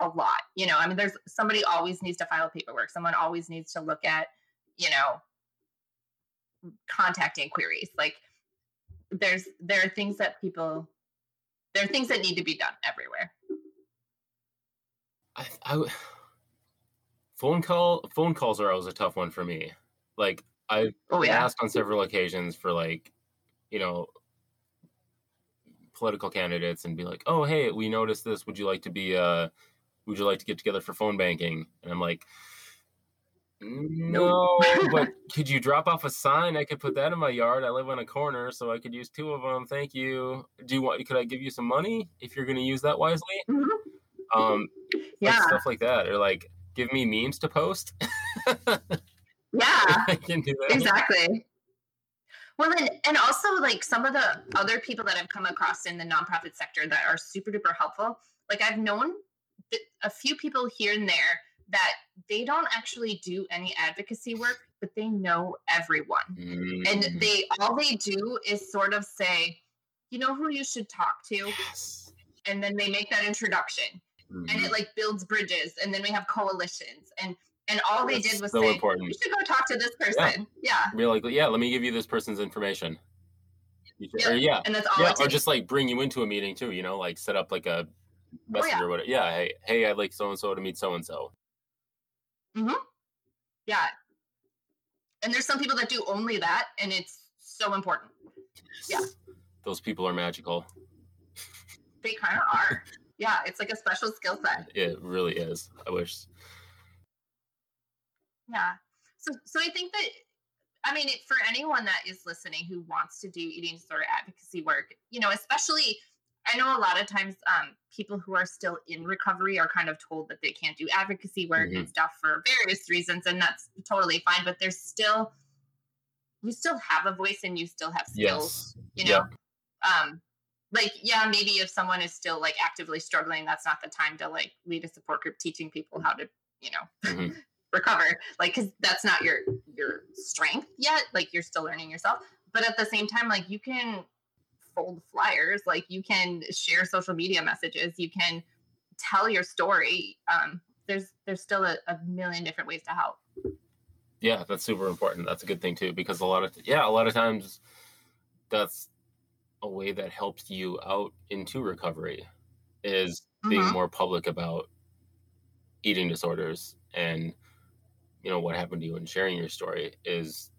a lot, you know, I mean, there's somebody always needs to file paperwork. Someone always needs to look at, you know, contact inquiries. Like there are things that need to be done everywhere. Phone calls are always a tough one for me. Like I've asked on several occasions for like, you know, political candidates and be like, oh, hey, we noticed this. Would you like to get together for phone banking? And I'm like, no, but could you drop off a sign? I could put that in my yard. I live on a corner, so I could use two of them. Thank you. Could I give you some money if you're going to use that wisely? Mm-hmm. Like stuff like that. Or like, give me memes to post. Yeah, I can do that. Exactly. Well, and also like some of the other people that I've come across in the nonprofit sector that are super duper helpful. Like I've known a few people here and there that they don't actually do any advocacy work, but they know everyone. Mm. And all they do is sort of say, you know who you should talk to? Yes. And then they make that introduction and it like builds bridges. And then we have coalitions and all they did was say, you should go talk to this person. Yeah. We're like, yeah, let me give you this person's information. Yep. Or, yeah. And that's all it takes. Or just like bring you into a meeting too, you know, like set up like a messenger or whatever. Yeah. Hey, I'd like so-and-so to meet so-and-so. Mm-hmm. Yeah. And there's some people that do only that. And it's so important. Yes. Yeah. Those people are magical. They kind of are. Yeah. It's like a special skill set. It really is. I wish... Yeah. So I think that, I mean, for anyone that is listening who wants to do eating disorder advocacy work, you know, especially, I know a lot of times people who are still in recovery are kind of told that they can't do advocacy work and stuff for various reasons. And that's totally fine. But you still have a voice and you still have skills, you know, like, yeah, maybe if someone is still like actively struggling, that's not the time to like lead a support group teaching people how to, you know, mm-hmm. recover, like, cause that's not your strength yet. Like, you're still learning yourself, but at the same time, like, you can fold flyers, like you can share social media messages, you can tell your story. There's still a million different ways to help. Yeah, that's super important. That's a good thing too, because a lot of times that's a way that helps you out into recovery is being mm-hmm. more public about eating disorders and, you know, what happened to you, and sharing your story is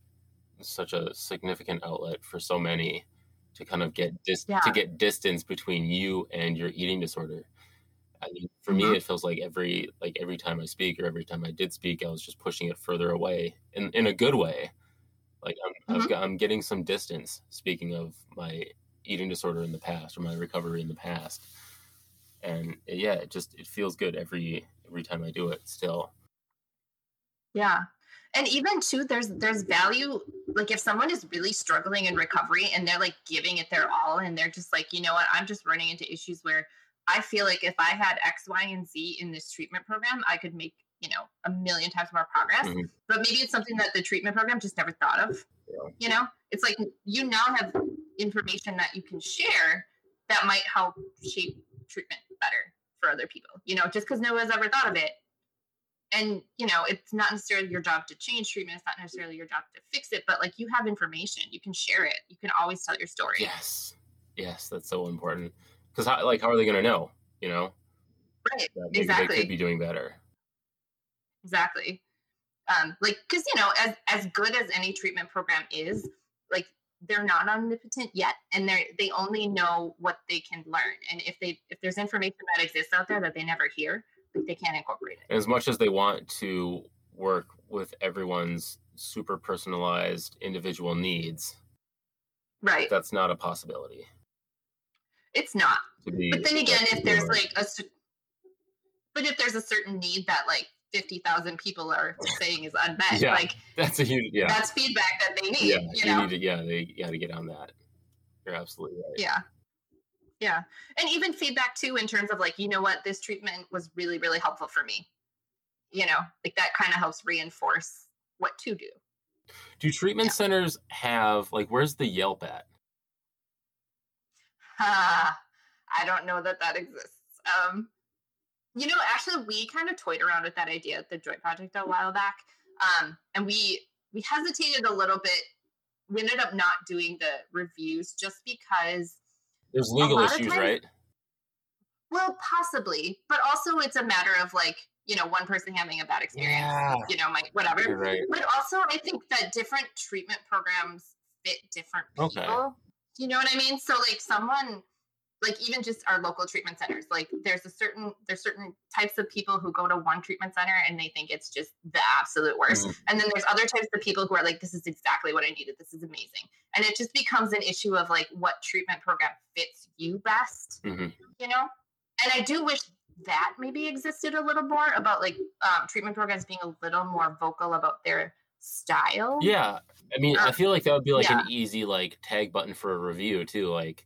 such a significant outlet for so many to kind of get distance between you and your eating disorder. I mean, for mm-hmm. me, it feels like every time I speak, or every time I did speak, I was just pushing it further away in a good way. Like I'm getting some distance, speaking of my eating disorder in the past, or my recovery in the past. And yeah, it feels good every time I do it still. Yeah. And even too, there's value. Like if someone is really struggling in recovery and they're like giving it their all, and they're just like, you know what, I'm just running into issues where I feel like if I had X, Y, and Z in this treatment program, I could make, you know, a million times more progress, mm-hmm. but maybe it's something that the treatment program just never thought of, yeah. you know, it's like, you now have information that you can share that might help shape treatment better for other people, you know, just because no one's ever thought of it. And, you know, it's not necessarily your job to change treatment. It's not necessarily your job to fix it, but like you have information, you can share it. You can always tell your story. Yes. Yes. That's so important. Because how are they going to know, you know? Right. Maybe exactly. They could be doing better. Exactly. Like, because, you know, as good as any treatment program is, like, they're not omnipotent yet, and they only know what they can learn. And if there's information that exists out there that they never hear, like, they can't incorporate it. And as much as they want to work with everyone's super personalized individual needs, right? That's not a possibility. It's not. But then again, if there's a certain need that like 50,000 people are saying is unmet, yeah, like that's a huge, yeah, that's feedback that they need. Yeah, they got to get on that. You're absolutely right. Yeah, yeah, and even feedback too in terms of like, you know what, this treatment was really, really helpful for me. You know, like that kind of helps reinforce what to do. Do treatment centers have like, where's the Yelp at? I don't know that exists. You know, actually, we kind of toyed around with that idea at the Joy Project a while back, and we hesitated a little bit. We ended up not doing the reviews just because there's legal issues, times, right? Well, possibly, but also it's a matter of like, you know, one person having a bad experience, yeah. you know, like whatever. You're right. But also, I think that different treatment programs fit different people. Okay. You know what I mean? So like someone, like even just our local treatment centers, like there's certain types of people who go to one treatment center and they think it's just the absolute worst. Mm-hmm. And then there's other types of people who are like, this is exactly what I needed. This is amazing. And it just becomes an issue of like what treatment program fits you best, mm-hmm. you know? And I do wish that maybe existed a little more about like treatment programs being a little more vocal about their style. Yeah. I mean, I feel like that would be like an easy like tag button for a review too. Like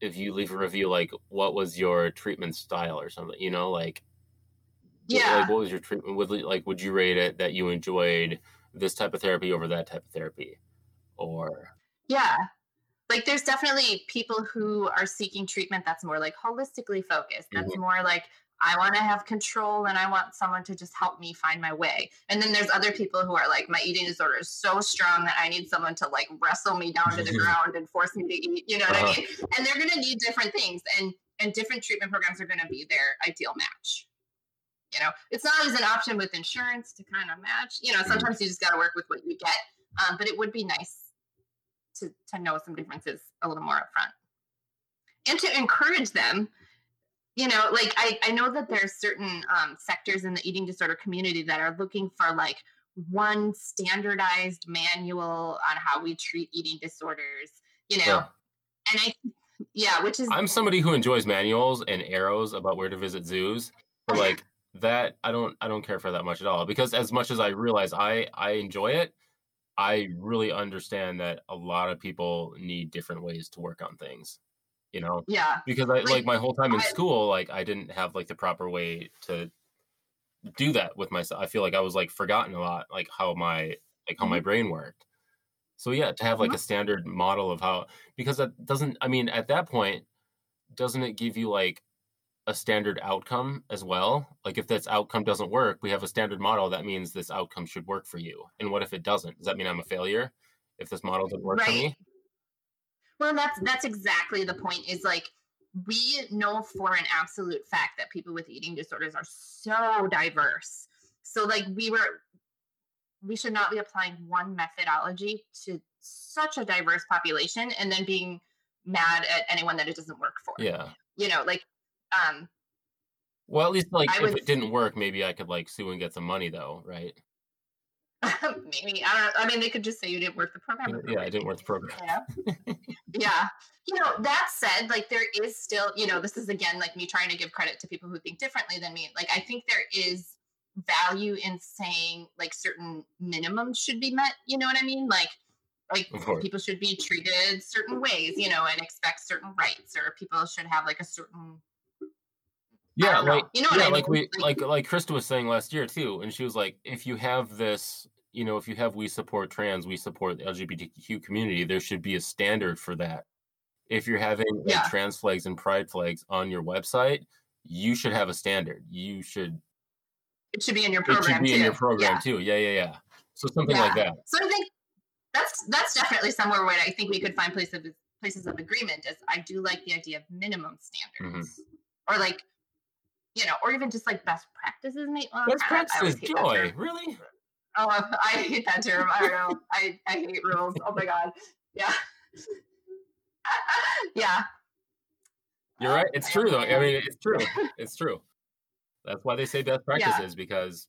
if you leave a review, like what was your treatment style or something, you know, like, yeah, like, what was your treatment? Would you rate it that you enjoyed this type of therapy over that type of therapy? Or yeah, like there's definitely people who are seeking treatment that's more like holistically focused. That's mm-hmm. more like, I want to have control and I want someone to just help me find my way. And then there's other people who are like, my eating disorder is so strong that I need someone to like wrestle me down to the ground and force me to eat, you know what I mean? And they're going to need different things, and different treatment programs are going to be their ideal match. You know, it's not always an option with insurance to kind of match, you know, sometimes you just got to work with what you get. But it would be nice to know some differences a little more upfront and to encourage them. You know, like I know that there's certain sectors in the eating disorder community that are looking for like one standardized manual on how we treat eating disorders, you know, and which is, I'm somebody who enjoys manuals and arrows about where to visit zoos, but like that, I don't care for that much at all, because as much as I realize I enjoy it, I really understand that a lot of people need different ways to work on things, you know? Yeah. Because I, like my whole time in school, like I didn't have like the proper way to do that with myself. I feel like I was like forgotten a lot, like how my brain worked. So yeah, to have like a standard model of how, because that doesn't, I mean, at that point, doesn't it give you like a standard outcome as well? Like if this outcome doesn't work, we have a standard model. That means this outcome should work for you. And what if it doesn't? Does that mean I'm a failure if this model doesn't work for me? Well, that's exactly the point, is like, we know for an absolute fact that people with eating disorders are so diverse. So like we should not be applying one methodology to such a diverse population and then being mad at anyone that it doesn't work for. Yeah. You know, like, well, at least like if it didn't work, maybe I could like sue and get some money though. Right. Maybe. I don't know. I mean, they could just say you didn't work the program. Yeah. I didn't work the program. Yeah. Yeah. You know, that said, like there is still, you know, this is again, like me trying to give credit to people who think differently than me. Like, I think there is value in saying like certain minimums should be met. You know what I mean? Like people should be treated certain ways, you know, and expect certain rights, or people should have like a certain, yeah, like, you know, yeah, like we, like Krista was saying last year too. And she was like, if you have this, you know, if you have, we support trans, we support the LGBTQ community, there should be a standard for that. If you're having like, trans flags and pride flags on your website, you should have a standard. It should be in your program. It should be in your program too. Yeah. So something like that. So I think that's definitely somewhere where I think we could find places of agreement. Is I do like the idea of minimum standards, or like, you know, or even just like best practices. Best practices, Joy. Really? Oh, I hate that term. I don't know. I hate rules. Oh my god. Yeah. Yeah. You're right. It's true though. I mean, it's true. It's true. That's why they say best practices, because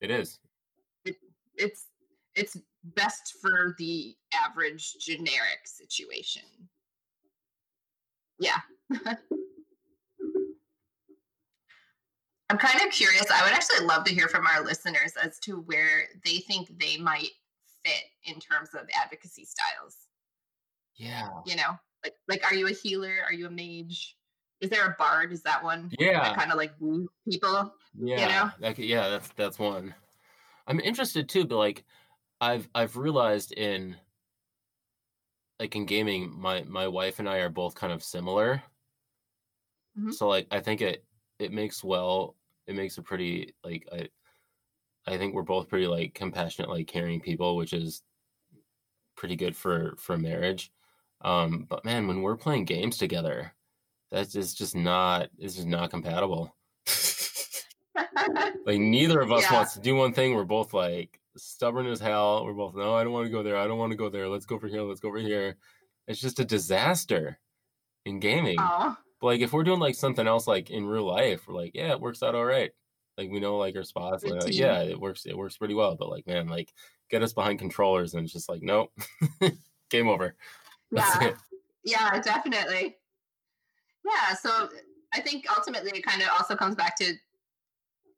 it is. It's best for the average generic situation. Yeah. I'm kind of curious. I would actually love to hear from our listeners as to where they think they might fit in terms of advocacy styles. Yeah. You know, like, are you a healer? Are you a mage? Is there a bard? Is that one? Yeah. That kind of like woo people. Yeah. You know? That's one. I'm interested too, but like I've realized in like in gaming, my wife and I are both kind of similar. Mm-hmm. So like I think it makes a pretty like I think we're both pretty like compassionate, like caring people, which is pretty good for marriage. But man, when we're playing games together, it's just not compatible. Like neither of us wants to do one thing. We're both like stubborn as hell. We're both, no, I don't want to go there. I don't want to go there. Let's go over here. Let's go over here. It's just a disaster in gaming. Aww. But like if we're doing like something else, like in real life, we're like, yeah, it works out all right. Like we know like our spots. And like, yeah, it works pretty well. But like, man, like get us behind controllers and it's just like, nope, game over. That's it. Yeah, definitely. Yeah, so I think ultimately it kind of also comes back to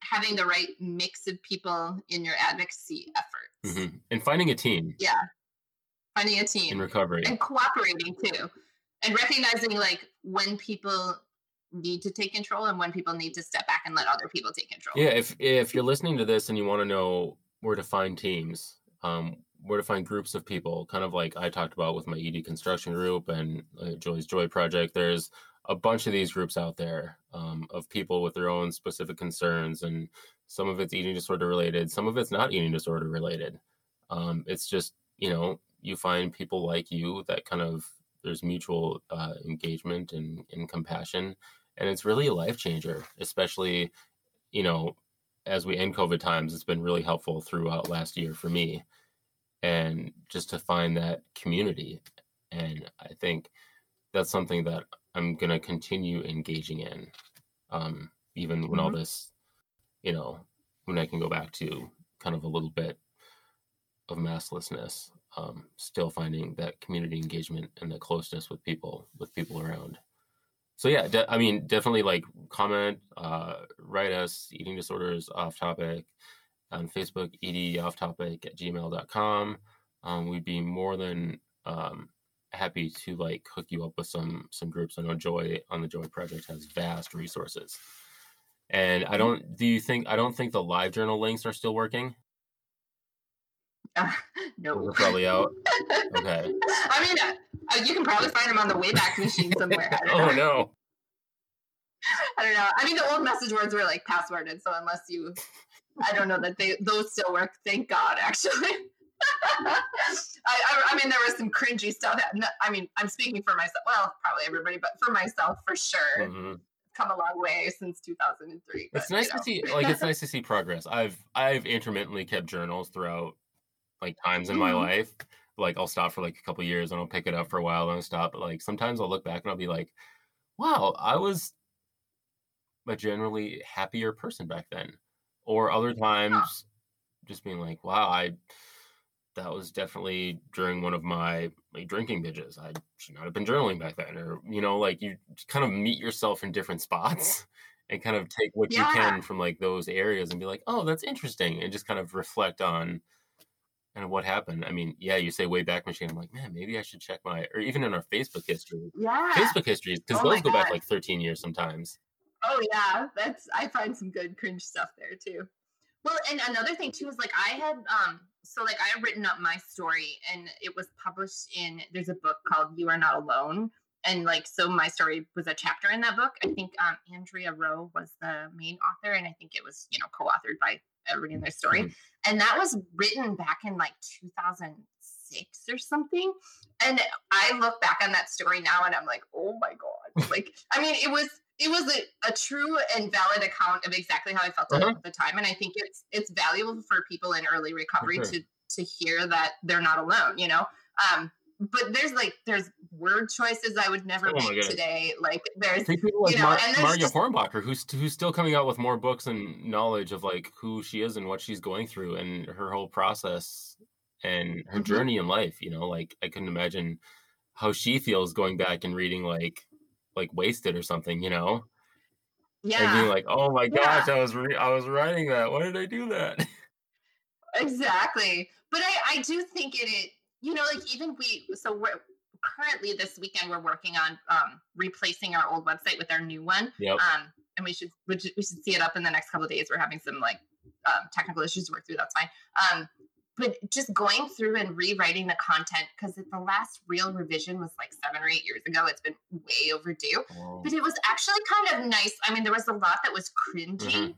having the right mix of people in your advocacy efforts. Mm-hmm. And finding a team. Yeah, finding a team. And recovery. And cooperating too. And recognizing like when people need to take control and when people need to step back and let other people take control. Yeah, if you're listening to this and you want to know where to find teams, where to find groups of people, kind of like I talked about with my ED construction group and Joy's Joy Project, there's a bunch of these groups out there of people with their own specific concerns, and some of it's eating disorder related, some of it's not eating disorder related. It's just, you know, you find people like you that kind of, there's mutual engagement and compassion, and it's really a life changer, especially, you know, as we end COVID times. It's been really helpful throughout last year for me, and just to find that community. And I think that's something that I'm going to continue engaging in, even when all this, you know, when I can go back to kind of a little bit of masklessness, still finding that community engagement and the closeness with people around. So yeah, I mean, definitely like comment, write us, eating disorders off topic on Facebook, edofftopic@gmail.com. We'd be more than happy to like hook you up with some groups. I know Joy on the Joy Project has vast resources. And I don't think the live journal links are still working. No, they're probably out. Okay. I mean, you can probably find them on the Wayback Machine somewhere. I don't know. I don't know. I mean, the old message boards were like passworded, so unless you, I don't know that those still work. Thank God, actually. I mean, there was some cringy stuff. I mean, I'm speaking for myself. Well, probably everybody, but for myself, for sure. Mm-hmm. Come a long way since 2003. But, it's nice to see progress. I've intermittently kept journals throughout like times in my life. Like I'll stop for like a couple years and I'll pick it up for a while and I'll stop. But like sometimes I'll look back and I'll be like, wow, I was a generally happier person back then. Or other times just being like, wow, that was definitely during one of my drinking binges. I should not have been journaling back then. Or, you know, like you kind of meet yourself in different spots and kind of take what you can from like those areas and be like, oh, that's interesting. And just kind of reflect on kind of what happened. I mean, yeah, you say Wayback Machine. I'm like, man, maybe I should check or even in our Facebook history. Yeah. Facebook histories, because those go back like 13 years sometimes. Oh yeah. I find some good cringe stuff there too. Well, and another thing too is like I had, so like I had written up my story and it was published there's a book called You Are Not Alone. And like, so my story was a chapter in that book. I think Andrea Rowe was the main author and I think it was, you know, co-authored by everybody in their story. Mm-hmm. And that was written back in like 2006 or something. And I look back on that story now and I'm like, oh my God. Like, I mean, it was a true and valid account of exactly how I felt at the time. And I think it's valuable for people in early recovery to hear that they're not alone, you know? But there's word choices I would never make today. Like there's, people like you know, and there's Maria Hornbacher, who's still coming out with more books and knowledge of like who she is and what she's going through and her whole process and her journey in life, you know, like I couldn't imagine how she feels going back and reading like Wasted or something, you know? Yeah. And being like, oh my gosh, I was writing that. Why did I do that? Exactly. But I do think it, you know, like even we're currently this weekend, we're working on replacing our old website with our new one. Yep. And we should see it up in the next couple of days. We're having some like technical issues to work through. That's fine. But just going through and rewriting the content, because the last real revision was like 7 or 8 years ago. It's been way overdue. Oh. But it was actually kind of nice. I mean, there was a lot that was cringy. Mm-hmm.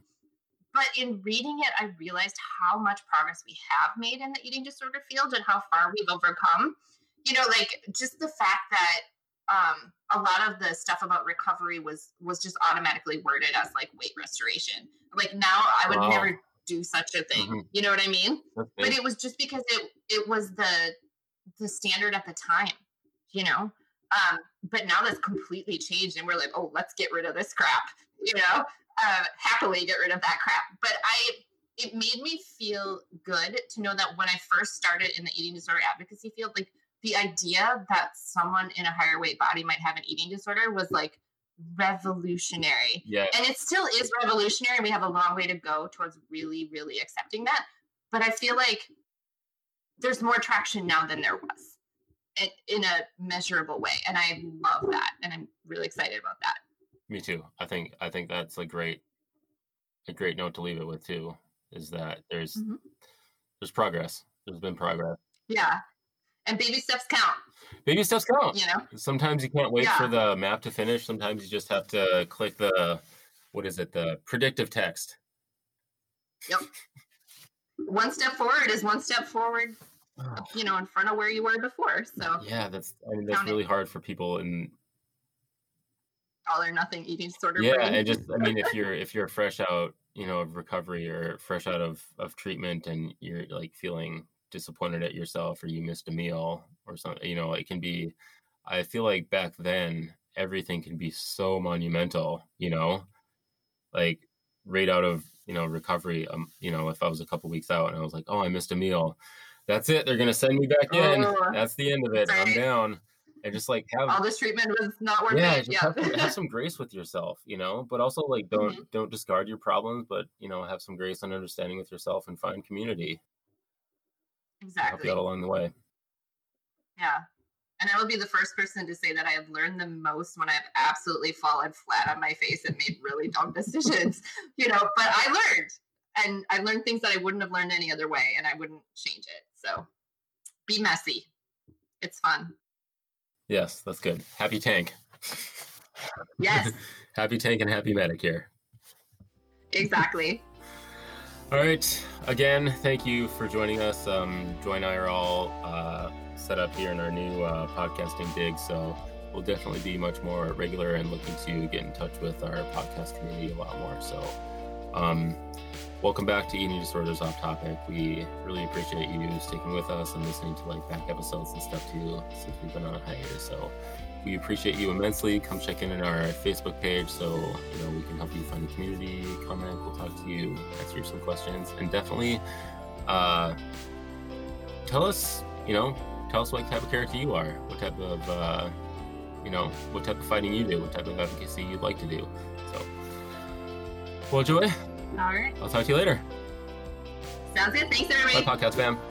But in reading it, I realized how much progress we have made in the eating disorder field and how far we've overcome. You know, like just the fact that a lot of the stuff about recovery was just automatically worded as like weight restoration. Like now I would never do such a thing. Mm-hmm. You know what I mean? Okay. But it was just because it was the standard at the time, you know? But now that's completely changed and we're like, oh, let's get rid of this crap, you know? Happily get rid of that crap. But it made me feel good to know that when I first started in the eating disorder advocacy field, like the idea that someone in a higher weight body might have an eating disorder was like revolutionary. Yeah. And it still is revolutionary. We have a long way to go towards really, really accepting that. But I feel like there's more traction now than there was in a measurable way. And I love that. And I'm really excited about that. Me too. I think that's a great note to leave it with too, is that there's progress. There's been progress. Yeah. And baby steps count. Baby steps count. You know, sometimes you can't wait for the map to finish. Sometimes you just have to click the predictive text. Yep. One step forward is one step forward, you know, in front of where you were before. So yeah, that's really hard for people in all or nothing eating disorder. Yeah, brain. And just I mean, if you're fresh out, you know, of recovery or fresh out of treatment, and you're like feeling disappointed at yourself or you missed a meal or something, you know, it can be, I feel like back then everything can be so monumental, you know, like right out of, you know, recovery, you know, if I was a couple weeks out and I was like, oh, I missed a meal, that's it. They're going to send me back in. That's the end of it. I'm down. And just like have all this treatment was not worth it. Yeah. Have some grace with yourself, you know, but also like don't discard your problems, but you know, have some grace and understanding with yourself and find community. Exactly. Help you out along the way. Yeah. And I will be the first person to say that I have learned the most when I've absolutely fallen flat on my face and made really dumb decisions, you know, but I learned, and I learned things that I wouldn't have learned any other way, and I wouldn't change it. So be messy. It's fun. Yes, that's good. Happy tank. Yes. Happy tank and happy medic here. Exactly. All right. Again, thank you for joining us. Joy and I are all set up here in our new podcasting gig, so we'll definitely be much more regular and looking to get in touch with our podcast community a lot more. So welcome back to Eating Disorders Off Topic. We really appreciate you sticking with us and listening to like back episodes and stuff too, since we've been on a hiatus. So we appreciate you immensely. Come check in our Facebook page so you know we can help you find a community, comment, we'll talk to you, answer some questions, and definitely tell us what type of character you are, what type of, what type of fighting you do, what type of advocacy you'd like to do. So, well, Joy. All right. I'll talk to you later. Sounds good. Thanks, everybody. Bye, podcast fam.